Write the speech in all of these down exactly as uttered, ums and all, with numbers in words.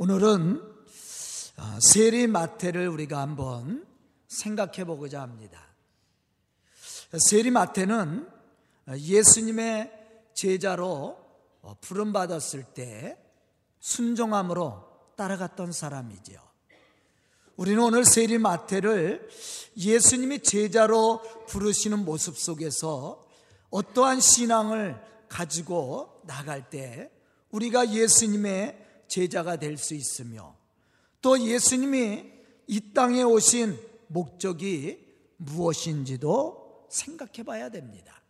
오늘은 세리마태를 우리가 한번 생각해 보고자 합니다. 세리마태는 예수님의 제자로 부름받았을 때 순종함으로 따라갔던 사람이죠. 우리는 오늘 세리마태를 예수님이 제자로 부르시는 모습 속에서 어떠한 신앙을 가지고 나갈 때 우리가 예수님의 제자가 될 수 있으며, 또 예수님이 이 땅에 오신 목적이 무엇인지도 생각해 봐야 됩니다.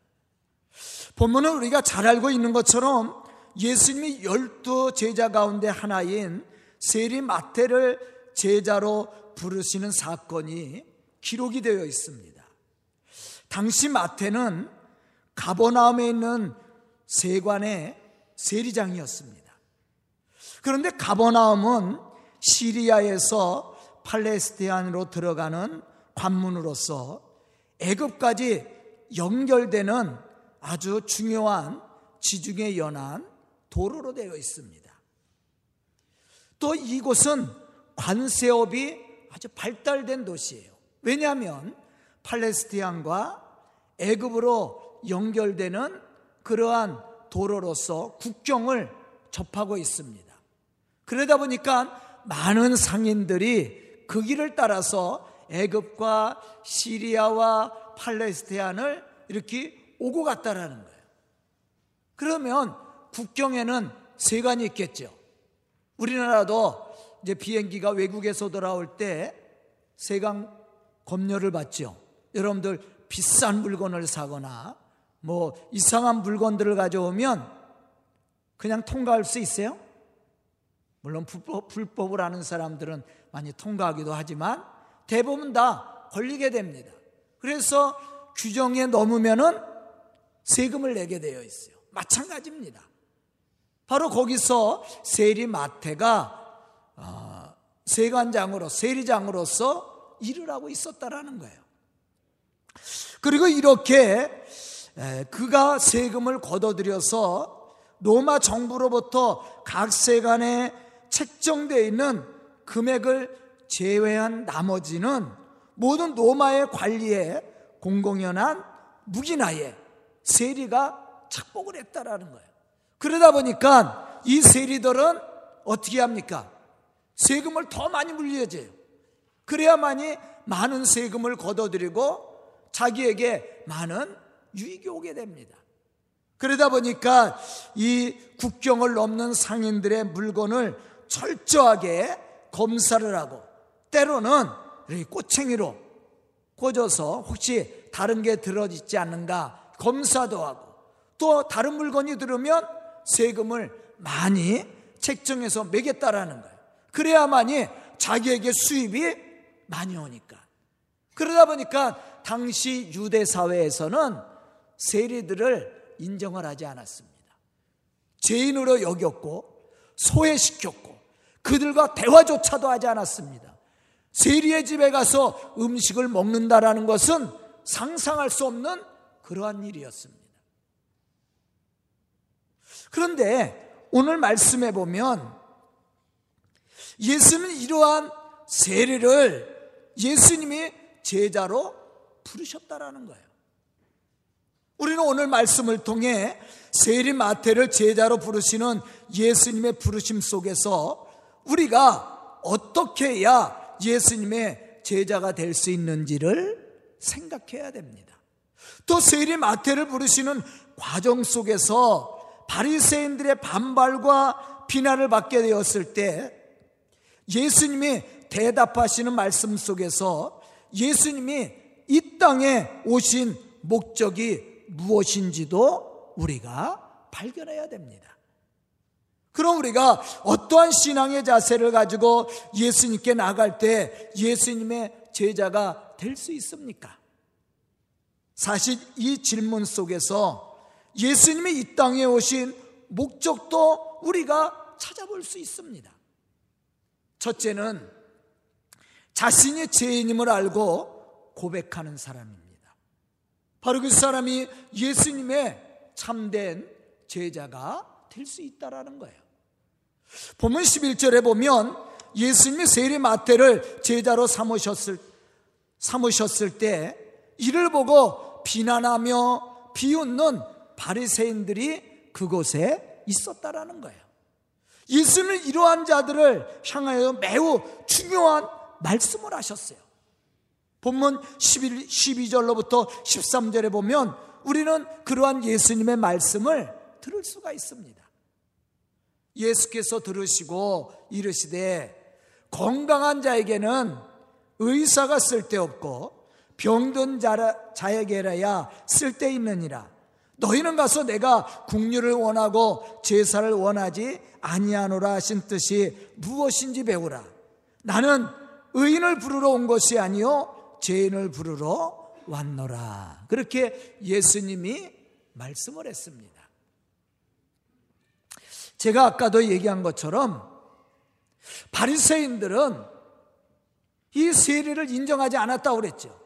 본문은 우리가 잘 알고 있는 것처럼 예수님이 열두 제자 가운데 하나인 세리마태를 제자로 부르시는 사건이 기록이 되어 있습니다. 당시 마태는 가버나움에 있는 세관의 세리장이었습니다. 그런데 가버나움은 시리아에서 팔레스타인으로 들어가는 관문으로서 애굽까지 연결되는 아주 중요한 지중해 연안 도로로 되어 있습니다. 또 이곳은 관세업이 아주 발달된 도시예요. 왜냐하면 팔레스타인과 애굽으로 연결되는 그러한 도로로서 국경을 접하고 있습니다. 그러다 보니까 많은 상인들이 그 길을 따라서 애굽과 시리아와 팔레스타인을 이렇게 오고 갔다라는 거예요. 그러면 국경에는 세관이 있겠죠. 우리나라도 이제 비행기가 외국에서 돌아올 때 세관 검열을 받죠. 여러분들 비싼 물건을 사거나 뭐 이상한 물건들을 가져오면 그냥 통과할 수 있어요? 물론 불법, 불법을 아는 사람들은 많이 통과하기도 하지만 대부분 다 걸리게 됩니다. 그래서 규정에 넘으면은 세금을 내게 되어 있어요. 마찬가지입니다. 바로 거기서 세리마태가 어, 세관장으로 세리장으로서 일을 하고 있었다라는 거예요. 그리고 이렇게 에, 그가 세금을 걷어들여서 로마 정부로부터 각 세관에 책정되어 있는 금액을 제외한 나머지는 모든 로마의 관리에 공공연한 무기나에 세리가 착복을 했다라는 거예요. 그러다 보니까 이 세리들은 어떻게 합니까? 세금을 더 많이 물려줘요. 그래야만이 많은 세금을 걷어들이고 자기에게 많은 유익이 오게 됩니다. 그러다 보니까 이 국경을 넘는 상인들의 물건을 철저하게 검사를 하고, 때로는 이렇게 꼬챙이로 꽂아서 혹시 다른 게 들어있지 않는가 검사도 하고, 또 다른 물건이 들으면 세금을 많이 책정해서 매겠다라는 거예요. 그래야만이 자기에게 수입이 많이 오니까. 그러다 보니까 당시 유대 사회에서는 세리들을 인정을 하지 않았습니다. 죄인으로 여겼고 소외시켰고 그들과 대화조차도 하지 않았습니다. 세리의 집에 가서 음식을 먹는다라는 것은 상상할 수 없는 그러한 일이었습니다. 그런데 오늘 말씀해 보면 예수는 이러한 세리를 예수님이 제자로 부르셨다라는 거예요. 우리는 오늘 말씀을 통해 세리마태를 제자로 부르시는 예수님의 부르심 속에서 우리가 어떻게 해야 예수님의 제자가 될 수 있는지를 생각해야 됩니다. 또 세리마태를 부르시는 과정 속에서 바리새인들의 반발과 비난을 받게 되었을 때 예수님이 대답하시는 말씀 속에서 예수님이 이 땅에 오신 목적이 무엇인지도 우리가 발견해야 됩니다. 그럼 우리가 어떠한 신앙의 자세를 가지고 예수님께 나갈 때 예수님의 제자가 될 수 있습니까? 사실 이 질문 속에서 예수님이 이 땅에 오신 목적도 우리가 찾아볼 수 있습니다. 첫째는 자신이 죄인임을 알고 고백하는 사람입니다. 바로 그 사람이 예수님의 참된 제자가 될 수 있다라는 거예요. 본문 십일 절에 보면 예수님이 세리마태를 제자로 삼으셨을, 삼으셨을 때 이를 보고 비난하며 비웃는 바리새인들이 그곳에 있었다라는 거예요. 예수님은 이러한 자들을 향하여 매우 중요한 말씀을 하셨어요. 본문 십일, 십이 절로부터 십삼 절에 보면 우리는 그러한 예수님의 말씀을 들을 수가 있습니다. 예수께서 들으시고 이르시되 건강한 자에게는 의사가 쓸데없고 병든 자라, 자에게라야 쓸데있느니라. 너희는 가서 내가 국류를 원하고 제사를 원하지 아니하노라 하신 뜻이 무엇인지 배우라. 나는 의인을 부르러 온 것이 아니요 죄인을 부르러 왔노라. 그렇게 예수님이 말씀을 했습니다. 제가 아까도 얘기한 것처럼 바리새인들은 이 세례를 인정하지 않았다고 그랬죠.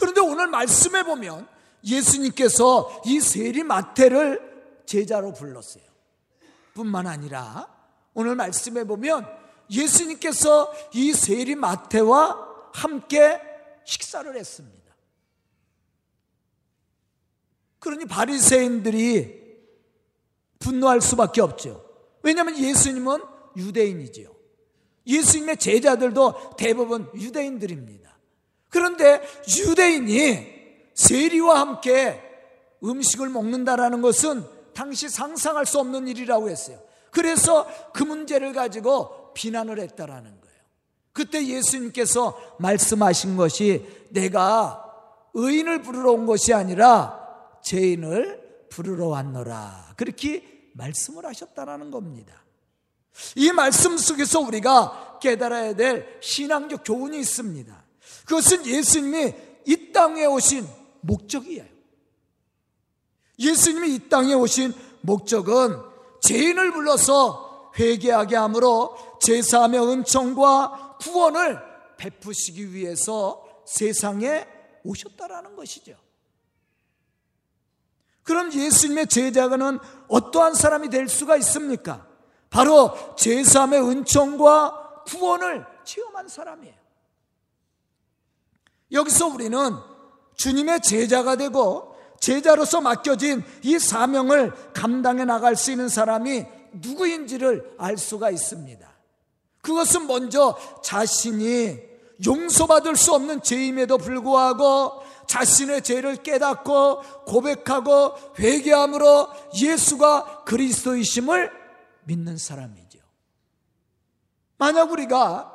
그런데 오늘 말씀에 보면 예수님께서 이 세리마태를 제자로 불렀어요. 뿐만 아니라 오늘 말씀에 보면 예수님께서 이 세리마태와 함께 식사를 했습니다. 그러니 바리새인들이 분노할 수밖에 없죠. 왜냐하면 예수님은 유대인이지요. 예수님의 제자들도 대부분 유대인들입니다. 그런데 유대인이 세리와 함께 음식을 먹는다라는 것은 당시 상상할 수 없는 일이라고 했어요. 그래서 그 문제를 가지고 비난을 했다라는 거예요. 그때 예수님께서 말씀하신 것이 내가 의인을 부르러 온 것이 아니라 죄인을 부르러 왔노라. 그렇게 말씀을 하셨다라는 겁니다. 이 말씀 속에서 우리가 깨달아야 될 신앙적 교훈이 있습니다. 그것은 예수님이 이 땅에 오신 목적이에요. 예수님이 이 땅에 오신 목적은 죄인을 불러서 회개하게 함으로 제사하며 은총과 구원을 베푸시기 위해서 세상에 오셨다라는 것이죠. 그럼 예수님의 제자는 어떠한 사람이 될 수가 있습니까? 바로 제사함의 은총과 구원을 체험한 사람이에요. 여기서 우리는 주님의 제자가 되고 제자로서 맡겨진 이 사명을 감당해 나갈 수 있는 사람이 누구인지를 알 수가 있습니다. 그것은 먼저 자신이 용서받을 수 없는 죄임에도 불구하고 자신의 죄를 깨닫고 고백하고 회개함으로 예수가 그리스도이심을 믿는 사람이죠. 만약 우리가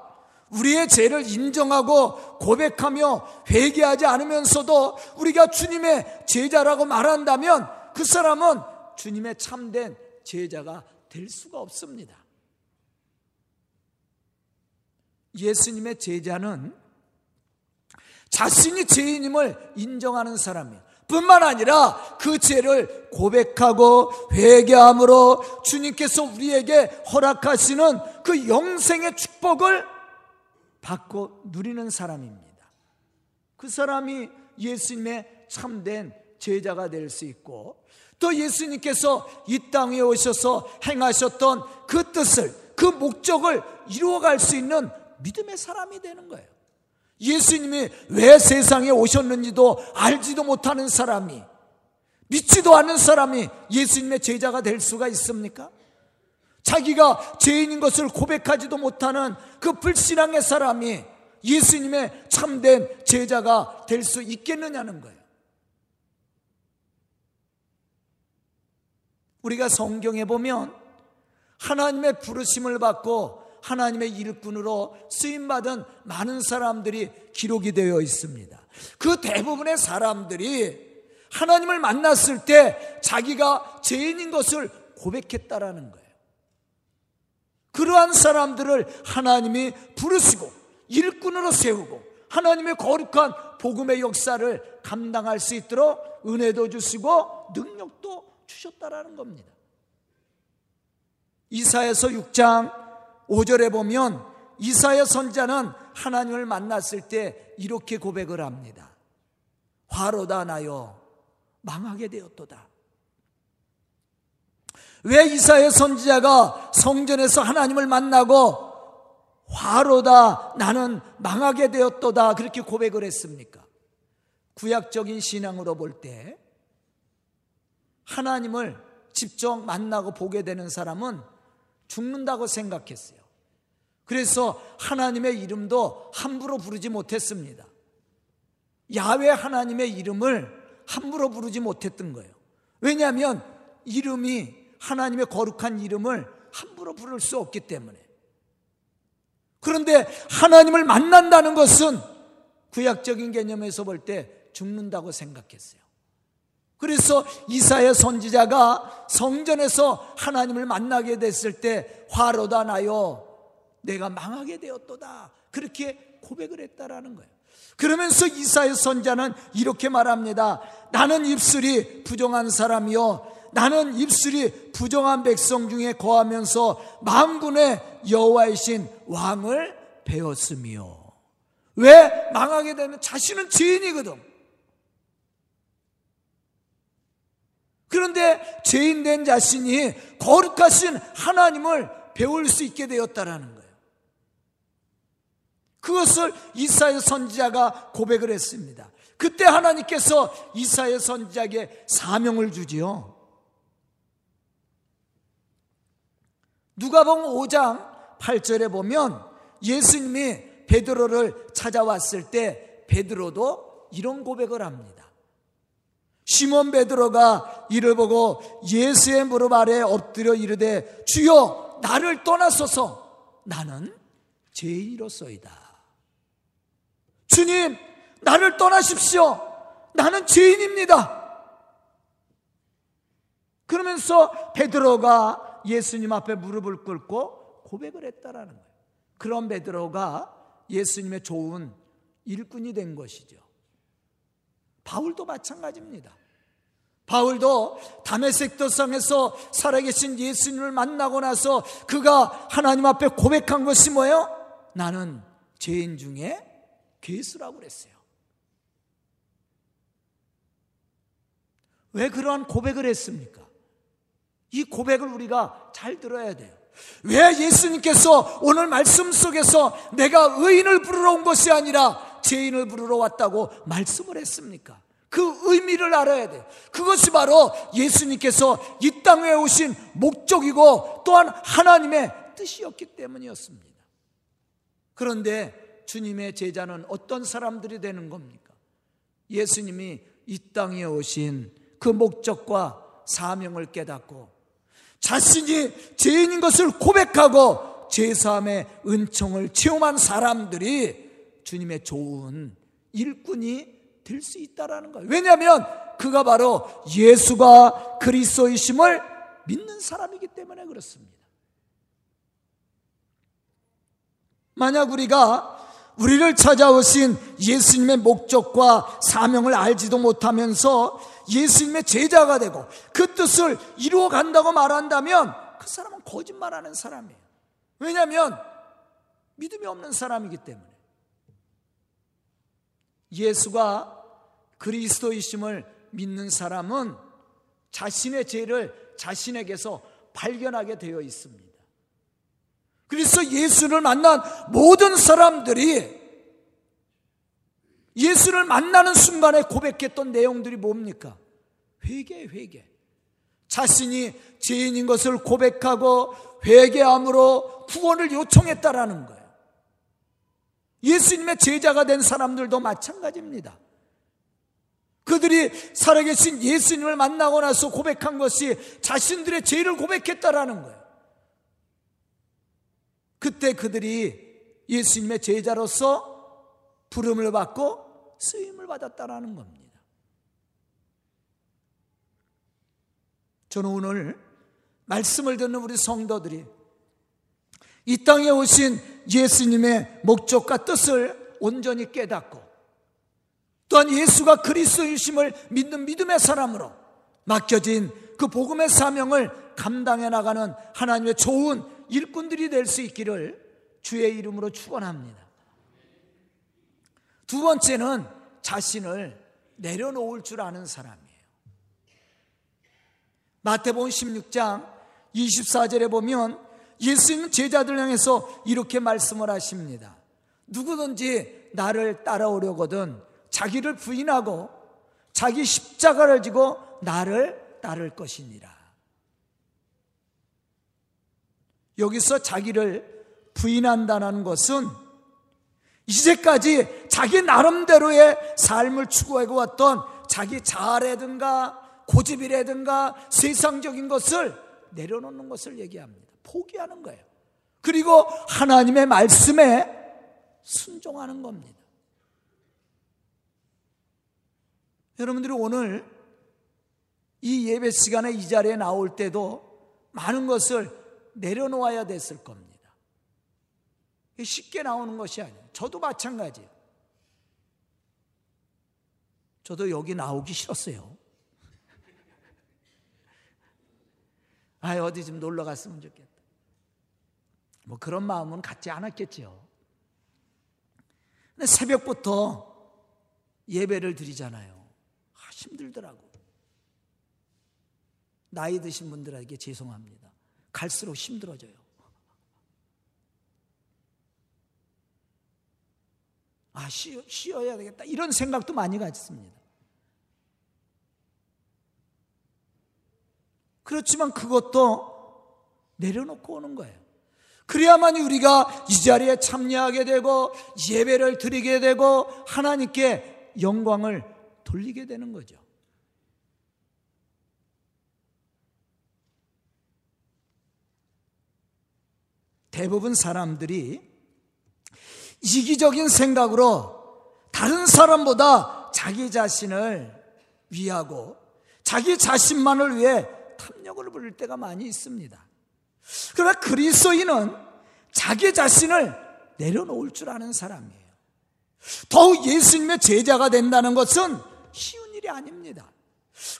우리의 죄를 인정하고 고백하며 회개하지 않으면서도 우리가 주님의 제자라고 말한다면 그 사람은 주님의 참된 제자가 될 수가 없습니다. 예수님의 제자는 자신이 죄인임을 인정하는 사람이에요. 뿐만 아니라 그 죄를 고백하고 회개함으로 주님께서 우리에게 허락하시는 그 영생의 축복을 받고 누리는 사람입니다. 그 사람이 예수님의 참된 제자가 될 수 있고 또 예수님께서 이 땅에 오셔서 행하셨던 그 뜻을, 그 목적을 이루어갈 수 있는 믿음의 사람이 되는 거예요. 예수님이 왜 세상에 오셨는지도 알지도 못하는 사람이, 믿지도 않는 사람이 예수님의 제자가 될 수가 있습니까? 자기가 죄인인 것을 고백하지도 못하는 그 불신앙의 사람이 예수님의 참된 제자가 될 수 있겠느냐는 거예요. 우리가 성경에 보면 하나님의 부르심을 받고 하나님의 일꾼으로 쓰임받은 많은 사람들이 기록이 되어 있습니다. 그 대부분의 사람들이 하나님을 만났을 때 자기가 죄인인 것을 고백했다라는 거예요. 그러한 사람들을 하나님이 부르시고 일꾼으로 세우고 하나님의 거룩한 복음의 역사를 감당할 수 있도록 은혜도 주시고 능력도 주셨다라는 겁니다. 이사야서 육 장 오 절에 보면 이사야 선자는 하나님을 만났을 때 이렇게 고백을 합니다. 화로다 나여 망하게 되었도다. 왜 이사야 선지자가 성전에서 하나님을 만나고 화로다, 나는 망하게 되었도다 그렇게 고백을 했습니까? 구약적인 신앙으로 볼 때 하나님을 직접 만나고 보게 되는 사람은 죽는다고 생각했어요. 그래서 하나님의 이름도 함부로 부르지 못했습니다. 야훼 하나님의 이름을 함부로 부르지 못했던 거예요. 왜냐하면 이름이 하나님의 거룩한 이름을 함부로 부를 수 없기 때문에. 그런데 하나님을 만난다는 것은 구약적인 개념에서 볼 때 죽는다고 생각했어요. 그래서 이사야 선지자가 성전에서 하나님을 만나게 됐을 때 화로다 나여 내가 망하게 되었도다 그렇게 고백을 했다라는 거예요. 그러면서 이사야 선지자는 이렇게 말합니다. 나는 입술이 부정한 사람이요 나는 입술이 부정한 백성 중에 거하면서 만군의 여호와이신 왕을 배웠으며. 왜 망하게 되면 자신은 죄인이거든. 그런데 죄인된 자신이 거룩하신 하나님을 배울 수 있게 되었다라는 거예요. 그것을 이사야 선지자가 고백을 했습니다. 그때 하나님께서 이사야 선지자에게 사명을 주지요. 누가복음 오 장 팔 절에 보면 예수님이 베드로를 찾아왔을 때 베드로도 이런 고백을 합니다. 시몬 베드로가 이를 보고 예수의 무릎 아래에 엎드려 이르되 주여 나를 떠나소서 나는 죄인이로소이다. 주님 나를 떠나십시오. 나는 죄인입니다. 그러면서 베드로가 예수님 앞에 무릎을 꿇고 고백을 했다라는 거예요. 그런 베드로가 예수님의 좋은 일꾼이 된 것이죠. 바울도 마찬가지입니다. 바울도 다메섹 도상에서 살아계신 예수님을 만나고 나서 그가 하나님 앞에 고백한 것이 뭐예요? 나는 죄인 중에 괴수라고 그랬어요. 왜 그러한 고백을 했습니까? 이 고백을 우리가 잘 들어야 돼요. 왜 예수님께서 오늘 말씀 속에서 내가 의인을 부르러 온 것이 아니라 죄인을 부르러 왔다고 말씀을 했습니까? 그 의미를 알아야 돼요. 그것이 바로 예수님께서 이 땅에 오신 목적이고 또한 하나님의 뜻이었기 때문이었습니다. 그런데 주님의 제자는 어떤 사람들이 되는 겁니까? 예수님이 이 땅에 오신 그 목적과 사명을 깨닫고 자신이 죄인인 것을 고백하고 죄사함의 은총을 체험한 사람들이 주님의 좋은 일꾼이 될 수 있다라는 거예요. 왜냐하면 그가 바로 예수가 그리스도이심을 믿는 사람이기 때문에 그렇습니다. 만약 우리가 우리를 찾아오신 예수님의 목적과 사명을 알지도 못하면서 예수님의 제자가 되고 그 뜻을 이루어 간다고 말한다면 그 사람은 거짓말하는 사람이에요. 왜냐하면 믿음이 없는 사람이기 때문에. 예수가 그리스도이심을 믿는 사람은 자신의 죄를 자신에게서 발견하게 되어 있습니다. 그래서 예수를 만난 모든 사람들이 예수를 만나는 순간에 고백했던 내용들이 뭡니까? 회개, 회개. 자신이 죄인인 것을 고백하고 회개함으로 구원을 요청했다라는 거예요. 예수님의 제자가 된 사람들도 마찬가지입니다. 그들이 살아계신 예수님을 만나고 나서 고백한 것이 자신들의 죄를 고백했다라는 거예요. 그때 그들이 예수님의 제자로서 부름을 받고 쓰임을 받았다라는 겁니다. 저는 오늘 말씀을 듣는 우리 성도들이 이 땅에 오신 예수님의 목적과 뜻을 온전히 깨닫고 또한 예수가 그리스도이심을 믿는 믿음의 사람으로 맡겨진 그 복음의 사명을 감당해 나가는 하나님의 좋은 일꾼들이 될 수 있기를 주의 이름으로 축원합니다. 두 번째는 자신을 내려놓을 줄 아는 사람이에요. 마태복음 십육 장 이십사 절에 보면 예수님은 제자들을 향해서 이렇게 말씀을 하십니다. 누구든지 나를 따라오려거든 자기를 부인하고 자기 십자가를 지고 나를 따를 것이니라. 여기서 자기를 부인한다는 것은 이제까지 자기 나름대로의 삶을 추구하고 왔던 자기 자아라든가 고집이라든가 세상적인 것을 내려놓는 것을 얘기합니다. 포기하는 거예요. 그리고 하나님의 말씀에 순종하는 겁니다. 여러분들이 오늘 이 예배 시간에 이 자리에 나올 때도 많은 것을 내려놓아야 됐을 겁니다. 쉽게 나오는 것이 아니에요. 저도 마찬가지예요. 저도 여기 나오기 싫었어요. 아, 어디 좀 놀러 갔으면 좋겠다. 뭐 그런 마음은 갖지 않았겠지요. 근데 새벽부터 예배를 드리잖아요. 아, 힘들더라고. 나이 드신 분들에게 죄송합니다. 갈수록 힘들어져요. 아, 쉬어, 쉬어야 되겠다. 이런 생각도 많이 가졌습니다. 그렇지만 그것도 내려놓고 오는 거예요. 그래야만 우리가 이 자리에 참여하게 되고 예배를 드리게 되고 하나님께 영광을 돌리게 되는 거죠. 대부분 사람들이 이기적인 생각으로 다른 사람보다 자기 자신을 위하고 자기 자신만을 위해 탐욕을 부릴 때가 많이 있습니다. 그러나 그리스도인은 자기 자신을 내려놓을 줄 아는 사람이에요. 더욱 예수님의 제자가 된다는 것은 쉬운 일이 아닙니다.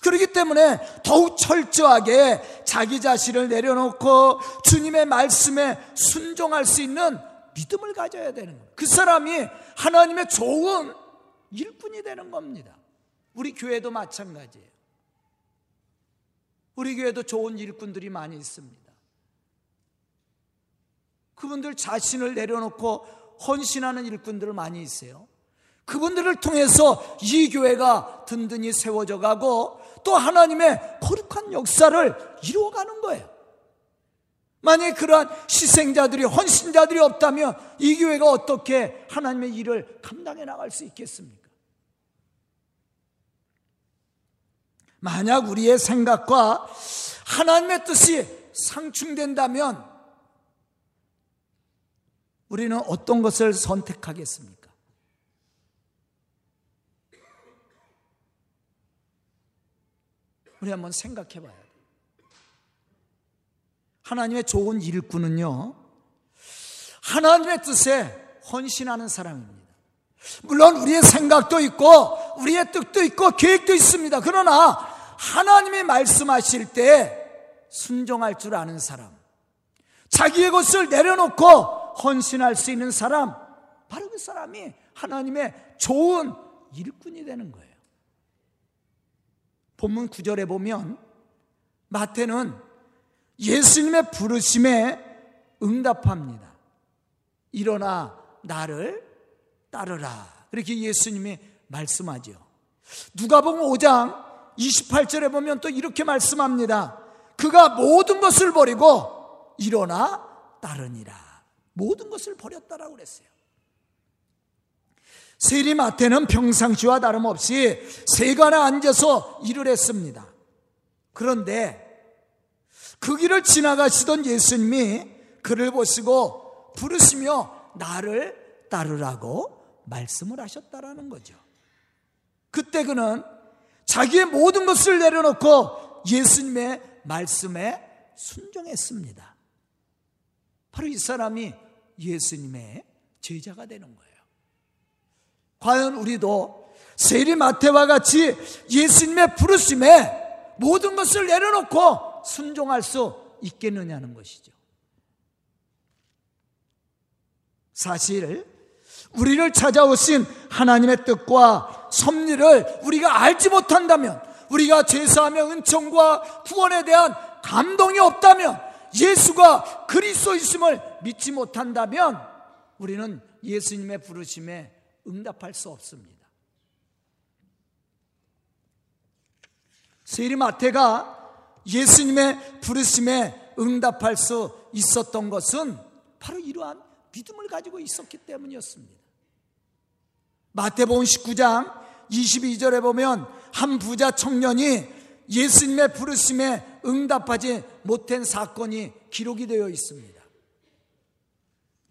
그렇기 때문에 더욱 철저하게 자기 자신을 내려놓고 주님의 말씀에 순종할 수 있는 믿음을 가져야 되는 거예요. 그 사람이 하나님의 좋은 일꾼이 되는 겁니다. 우리 교회도 마찬가지예요. 우리 교회도 좋은 일꾼들이 많이 있습니다. 그분들 자신을 내려놓고 헌신하는 일꾼들 많이 있어요. 그분들을 통해서 이 교회가 든든히 세워져 가고 또 하나님의 거룩한 역사를 이루어가는 거예요. 만약에 그러한 희생자들이 헌신자들이 없다면 이 교회가 어떻게 하나님의 일을 감당해 나갈 수 있겠습니까? 만약 우리의 생각과 하나님의 뜻이 상충된다면 우리는 어떤 것을 선택하겠습니까? 우리 한번 생각해 봐야 돼요. 하나님의 좋은 일꾼은요, 하나님의 뜻에 헌신하는 사람입니다. 물론 우리의 생각도 있고 우리의 뜻도 있고 계획도 있습니다. 그러나 하나님이 말씀하실 때 순종할 줄 아는 사람, 자기의 것을 내려놓고 헌신할 수 있는 사람, 바로 그 사람이 하나님의 좋은 일꾼이 되는 거예요. 본문 구 절에 보면 마태는 예수님의 부르심에 응답합니다. 일어나 나를 따르라. 이렇게 예수님이 말씀하죠. 누가복음 오 장 이십팔 절에 보면 또 이렇게 말씀합니다. 그가 모든 것을 버리고 일어나 따르니라. 모든 것을 버렸다라고 그랬어요. 세리 마태는 평상시와 다름없이 세관에 앉아서 일을 했습니다. 그런데 그 길을 지나가시던 예수님이 그를 보시고 부르시며 나를 따르라고 말씀을 하셨다라는 거죠. 그때 그는 자기의 모든 것을 내려놓고 예수님의 말씀에 순종했습니다. 바로 이 사람이 예수님의 제자가 되는 거예요. 과연 우리도 세리 마태와 같이 예수님의 부르심에 모든 것을 내려놓고 순종할 수 있겠느냐는 것이죠. 사실 우리를 찾아오신 하나님의 뜻과 섭리를 우리가 알지 못한다면 우리가 제사하며 은총과 구원에 대한 감동이 없다면, 예수가 그리스도이심을 믿지 못한다면 우리는 예수님의 부르심에 응답할 수 없습니다. 세리 마태가 예수님의 부르심에 응답할 수 있었던 것은 바로 이러한 믿음을 가지고 있었기 때문이었습니다. 마태복음 십구 장 이십이 절에 보면 한 부자 청년이 예수님의 부르심에 응답하지 못한 사건이 기록이 되어 있습니다.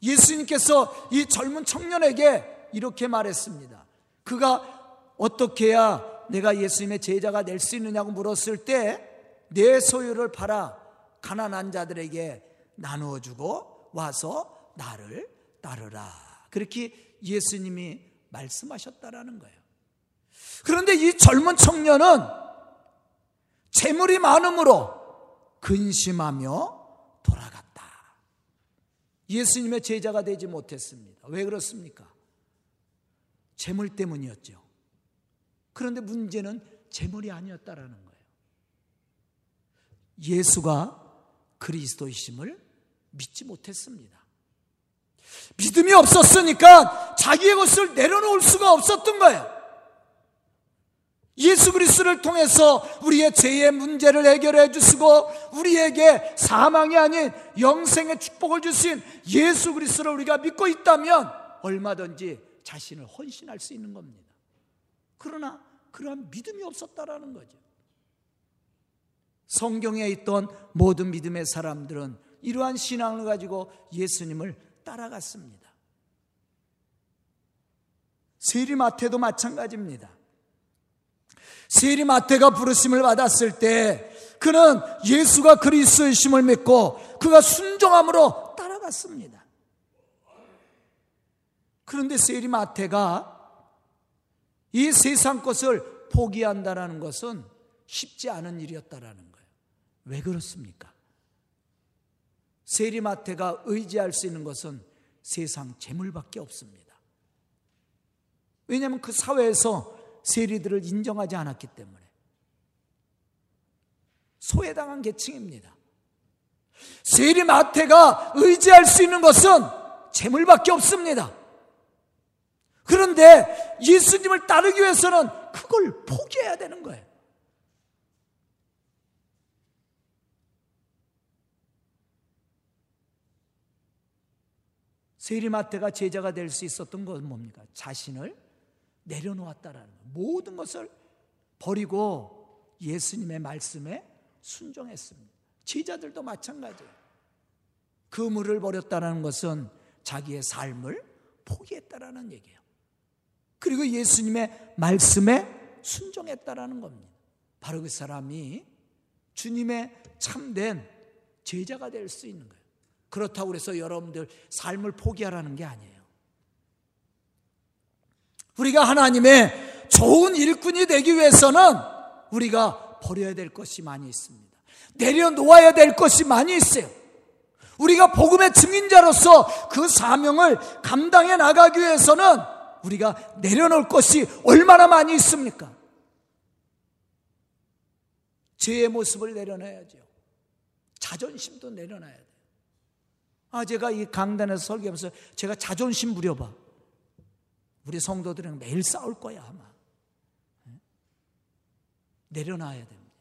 예수님께서 이 젊은 청년에게 이렇게 말했습니다. 그가 어떻게 해야 내가 예수님의 제자가 될 수 있느냐고 물었을 때, 내 소유를 팔아 가난한 자들에게 나누어주고 와서 나를 따르라, 그렇게 예수님이 말씀하셨다라는 거예요. 그런데 이 젊은 청년은 재물이 많음으로 근심하며 돌아갔다. 예수님의 제자가 되지 못했습니다. 왜 그렇습니까? 재물 때문이었죠. 그런데 문제는 재물이 아니었다라는 거예요. 예수가 그리스도이심을 믿지 못했습니다. 믿음이 없었으니까 자기의 것을 내려놓을 수가 없었던 거예요. 예수 그리스도를 통해서 우리의 죄의 문제를 해결해 주시고 우리에게 사망이 아닌 영생의 축복을 주신 예수 그리스도를 우리가 믿고 있다면 얼마든지 자신을 헌신할 수 있는 겁니다. 그러나 그러한 믿음이 없었다라는 거죠. 성경에 있던 모든 믿음의 사람들은 이러한 신앙을 가지고 예수님을 따라갔습니다. 세리 마태도 마찬가지입니다. 세리 마태가 부르심을 받았을 때 그는 예수가 그리스도이심을 믿고 그가 순종함으로 따라갔습니다. 그런데 세리 마태가 이 세상 것을 포기한다는 것은 쉽지 않은 일이었다라는 거예요. 왜 그렇습니까? 세리 마태가 의지할 수 있는 것은 세상 재물밖에 없습니다. 왜냐하면 그 사회에서 세리들을 인정하지 않았기 때문에 소외당한 계층입니다. 세리 마태가 의지할 수 있는 것은 재물밖에 없습니다. 그런데 예수님을 따르기 위해서는 그걸 포기해야 되는 거예요. 세리 마태가 제자가 될 수 있었던 건 뭡니까? 자신을 내려놓았다라는 거예요. 모든 것을 버리고 예수님의 말씀에 순종했습니다. 제자들도 마찬가지예요. 그물을 버렸다라는 것은 자기의 삶을 포기했다라는 얘기예요. 그리고 예수님의 말씀에 순종했다라는 겁니다. 바로 그 사람이 주님의 참된 제자가 될 수 있는 거예요. 그렇다고 해서 여러분들 삶을 포기하라는 게 아니에요. 우리가 하나님의 좋은 일꾼이 되기 위해서는 우리가 버려야 될 것이 많이 있습니다. 내려놓아야 될 것이 많이 있어요. 우리가 복음의 증인자로서 그 사명을 감당해 나가기 위해서는 우리가 내려놓을 것이 얼마나 많이 있습니까? 죄의 모습을 내려놔야죠. 자존심도 내려놔야 돼요. 아, 제가 이 강단에서 설교하면서 제가 자존심 부려봐. 우리 성도들은 매일 싸울 거야 아마. 내려놔야 됩니다.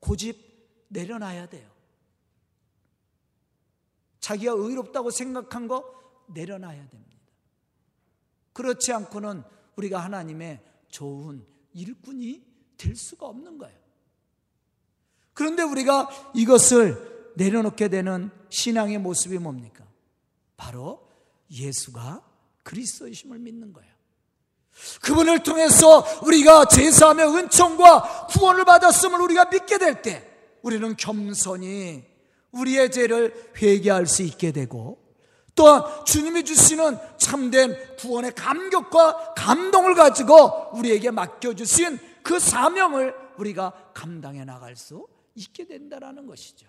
고집 내려놔야 돼요. 자기가 의롭다고 생각한 거 내려놔야 됩니다. 그렇지 않고는 우리가 하나님의 좋은 일꾼이 될 수가 없는 거예요. 그런데 우리가 이것을 내려놓게 되는 신앙의 모습이 뭡니까? 바로 예수가 그리스도이심을 믿는 거예요. 그분을 통해서 우리가 제사하며 은총과 구원을 받았음을 우리가 믿게 될 때 우리는 겸손히 우리의 죄를 회개할 수 있게 되고, 또한 주님이 주시는 참된 구원의 감격과 감동을 가지고 우리에게 맡겨주신 그 사명을 우리가 감당해 나갈 수 있게 된다는 것이죠.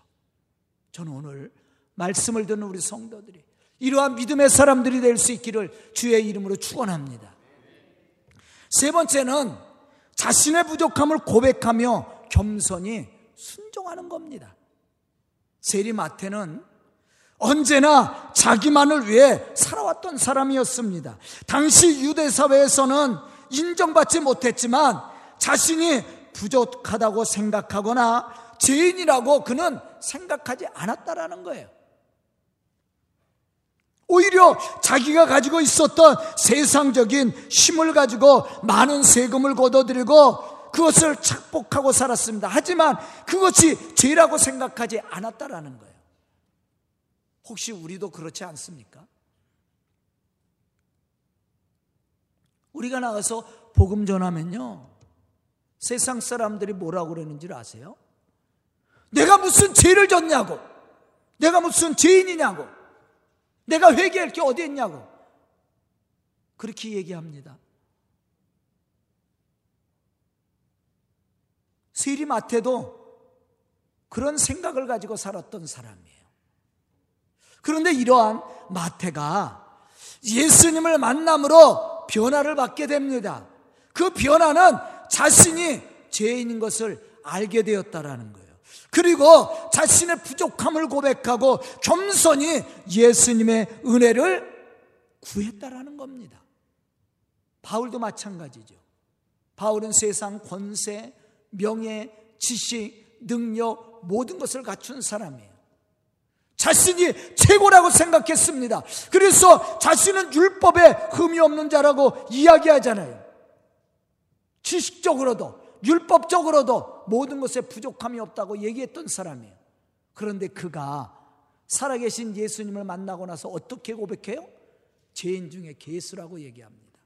저는 오늘 말씀을 듣는 우리 성도들이 이러한 믿음의 사람들이 될 수 있기를 주의 이름으로 축원합니다. 세 번째는 자신의 부족함을 고백하며 겸손히 순종하는 겁니다. 세리마태는 언제나 자기만을 위해 살아왔던 사람이었습니다. 당시 유대사회에서는 인정받지 못했지만 자신이 부족하다고 생각하거나 죄인이라고 그는 생각하지 않았다라는 거예요. 오히려 자기가 가지고 있었던 세상적인 힘을 가지고 많은 세금을 걷어들이고 그것을 착복하고 살았습니다. 하지만 그것이 죄라고 생각하지 않았다라는 거예요. 혹시 우리도 그렇지 않습니까? 우리가 나가서 복음 전하면요, 세상 사람들이 뭐라고 그러는지를 아세요? 내가 무슨 죄를 졌냐고, 내가 무슨 죄인이냐고, 내가 회개할 게 어디 있냐고 그렇게 얘기합니다. 세리마태도 그런 생각을 가지고 살았던 사람이에요. 그런데 이러한 마태가 예수님을 만남으로 변화를 받게 됩니다. 그 변화는 자신이 죄인인 것을 알게 되었다라는 거예요. 그리고 자신의 부족함을 고백하고 겸손히 예수님의 은혜를 구했다라는 겁니다. 바울도 마찬가지죠. 바울은 세상 권세, 명예, 지식, 능력 모든 것을 갖춘 사람이에요. 자신이 최고라고 생각했습니다. 그래서 자신은 율법에 흠이 없는 자라고 이야기하잖아요. 지식적으로도 율법적으로도 모든 것에 부족함이 없다고 얘기했던 사람이에요. 그런데 그가 살아계신 예수님을 만나고 나서 어떻게 고백해요? 죄인 중에 괴수라고 얘기합니다.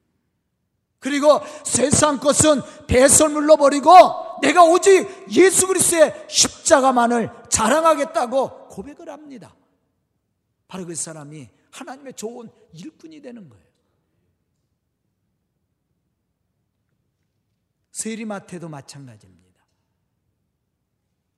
그리고 세상 것은 배설물로 버리고 내가 오직 예수 그리스도의 십자가만을 자랑하겠다고 고백을 합니다. 바로 그 사람이 하나님의 좋은 일꾼이 되는 거예요. 세리마태도 마찬가지입니다.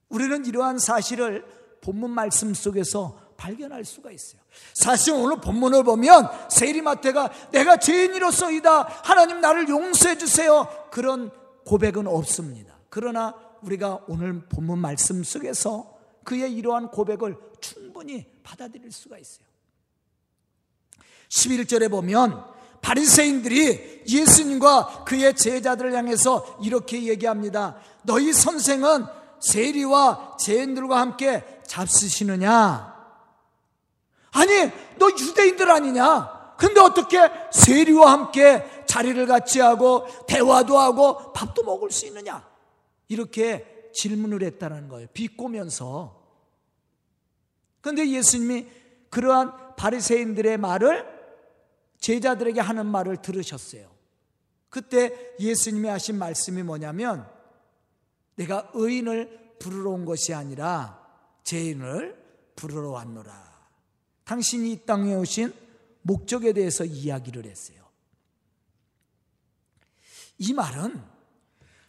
우리는 이러한 사실을 본문 말씀 속에서 발견할 수가 있어요. 사실 오늘 본문을 보면 세리마태가 내가 죄인이로서이다, 하나님 나를 용서해 주세요, 그런 고백은 없습니다. 그러나 우리가 오늘 본문 말씀 속에서 그의 이러한 고백을 충분히 받아들일 수가 있어요. 십일 절에 보면 바리새인들이 예수님과 그의 제자들을 향해서 이렇게 얘기합니다. 너희 선생은 세리와 죄인들과 함께 잡수시느냐? 아니, 너 유대인들 아니냐? 근데 어떻게 세리와 함께 자리를 같이 하고 대화도 하고 밥도 먹을 수 있느냐? 이렇게 질문을 했다는 거예요. 비꼬면서. 근데 예수님이 그러한 바리새인들의 말을, 제자들에게 하는 말을 들으셨어요. 그때 예수님이 하신 말씀이 뭐냐면, 내가 의인을 부르러 온 것이 아니라 죄인을 부르러 왔노라. 당신이 이 땅에 오신 목적에 대해서 이야기를 했어요. 이 말은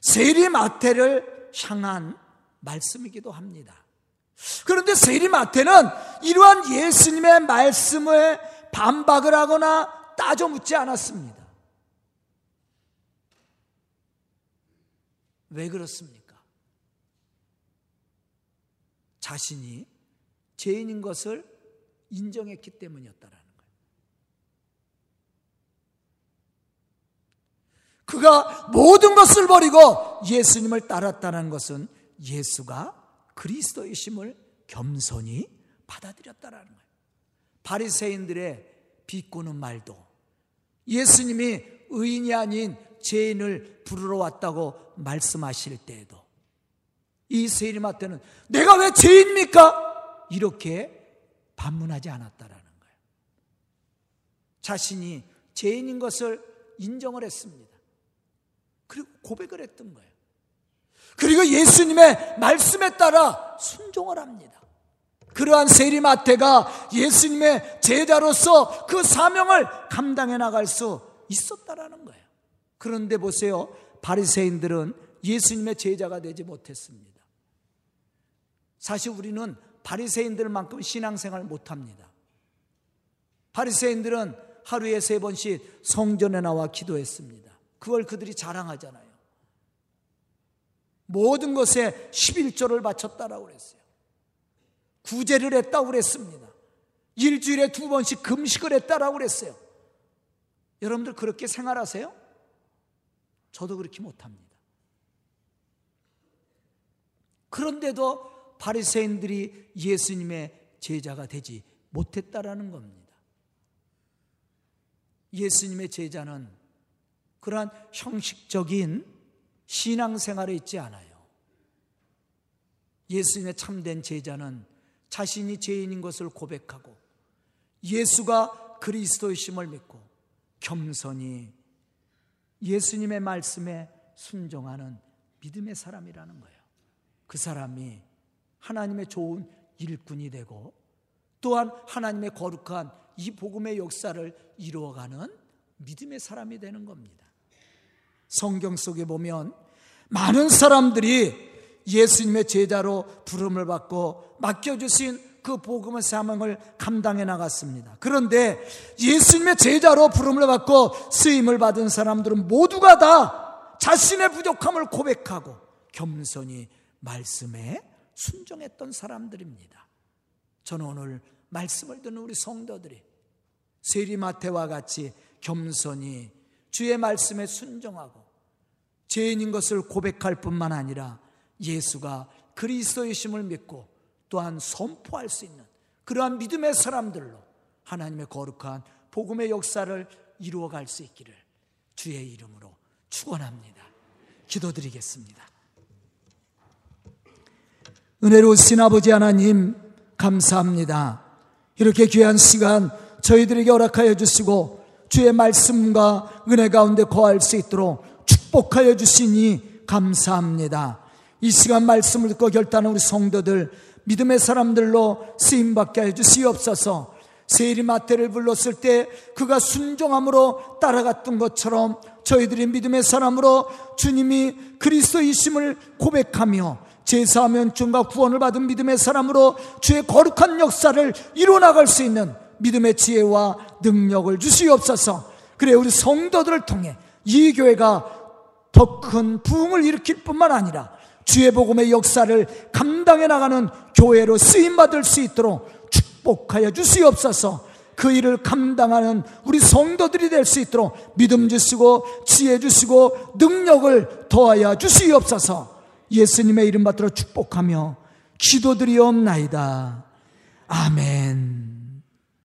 세리마태를 향한 말씀이기도 합니다. 그런데 세리마태는 이러한 예수님의 말씀을 반박을 하거나 따져 묻지 않았습니다. 왜 그렇습니까? 자신이 죄인인 것을 인정했기 때문이었다라는 거예요. 그가 모든 것을 버리고 예수님을 따랐다는 것은 예수가 그리스도이심을 겸손히 받아들였다라는 거예요. 바리새인들의 비꼬는 말도 예수님이 의인이 아닌 죄인을 부르러 왔다고 말씀하실 때에도 이 세리마태는 내가 왜 죄인입니까? 이렇게 반문하지 않았다라는 거예요. 자신이 죄인인 것을 인정을 했습니다. 그리고 고백을 했던 거예요. 그리고 예수님의 말씀에 따라 순종을 합니다. 그러한 세리마태가 예수님의 제자로서 그 사명을 감당해 나갈 수 있었다라는 거예요. 그런데 보세요. 바리새인들은 예수님의 제자가 되지 못했습니다. 사실 우리는 바리새인들만큼 신앙생활을 못합니다. 바리새인들은 하루에 세 번씩 성전에 나와 기도했습니다. 그걸 그들이 자랑하잖아요. 모든 것에 십일조를 바쳤다라고 그랬어요. 구제를 했다고 그랬습니다. 일주일에 두 번씩 금식을 했다라고 그랬어요. 여러분들 그렇게 생활하세요? 저도 그렇게 못합니다. 그런데도 바리새인들이 예수님의 제자가 되지 못했다라는 겁니다. 예수님의 제자는 그러한 형식적인 신앙생활에 있지 않아요. 예수님의 참된 제자는 자신이 죄인인 것을 고백하고 예수가 그리스도이심을 믿고 겸손히 예수님의 말씀에 순종하는 믿음의 사람이라는 거예요. 그 사람이 하나님의 좋은 일꾼이 되고 또한 하나님의 거룩한 이 복음의 역사를 이루어가는 믿음의 사람이 되는 겁니다. 성경 속에 보면 많은 사람들이 예수님의 제자로 부름을 받고 맡겨주신 그 복음의 사명을 감당해 나갔습니다. 그런데 예수님의 제자로 부름을 받고 쓰임을 받은 사람들은 모두가 다 자신의 부족함을 고백하고 겸손히 말씀에 순종했던 사람들입니다. 저는 오늘 말씀을 듣는 우리 성도들이 세리마태와 같이 겸손히 주의 말씀에 순종하고 죄인인 것을 고백할 뿐만 아니라 예수가 그리스도이심을 믿고 또한 선포할 수 있는 그러한 믿음의 사람들로 하나님의 거룩한 복음의 역사를 이루어갈 수 있기를 주의 이름으로 축원합니다. 기도드리겠습니다. 은혜로우신 아버지 하나님 감사합니다. 이렇게 귀한 시간 저희들에게 허락하여 주시고 주의 말씀과 은혜 가운데 거할 수 있도록 축복하여 주시니 감사합니다. 이 시간 말씀을 듣고 결단한 우리 성도들 믿음의 사람들로 쓰임받게 해주시옵소서. 세리마태를 불렀을 때 그가 순종함으로 따라갔던 것처럼 저희들이 믿음의 사람으로 주님이 그리스도이심을 고백하며 제사면증과 구원을 받은 믿음의 사람으로 주의 거룩한 역사를 이뤄나갈 수 있는 믿음의 지혜와 능력을 주시옵소서. 그래 우리 성도들을 통해 이 교회가 더 큰 부흥을 일으킬 뿐만 아니라 주의 복음의 역사를 감당해 나가는 교회로 쓰임받을 수 있도록 축복하여 주시옵소서. 그 일을 감당하는 우리 성도들이 될 수 있도록 믿음 주시고 지혜 주시고 능력을 더하여 주시옵소서. 예수님의 이름 받들어 축복하며 기도드리옵나이다. 아멘.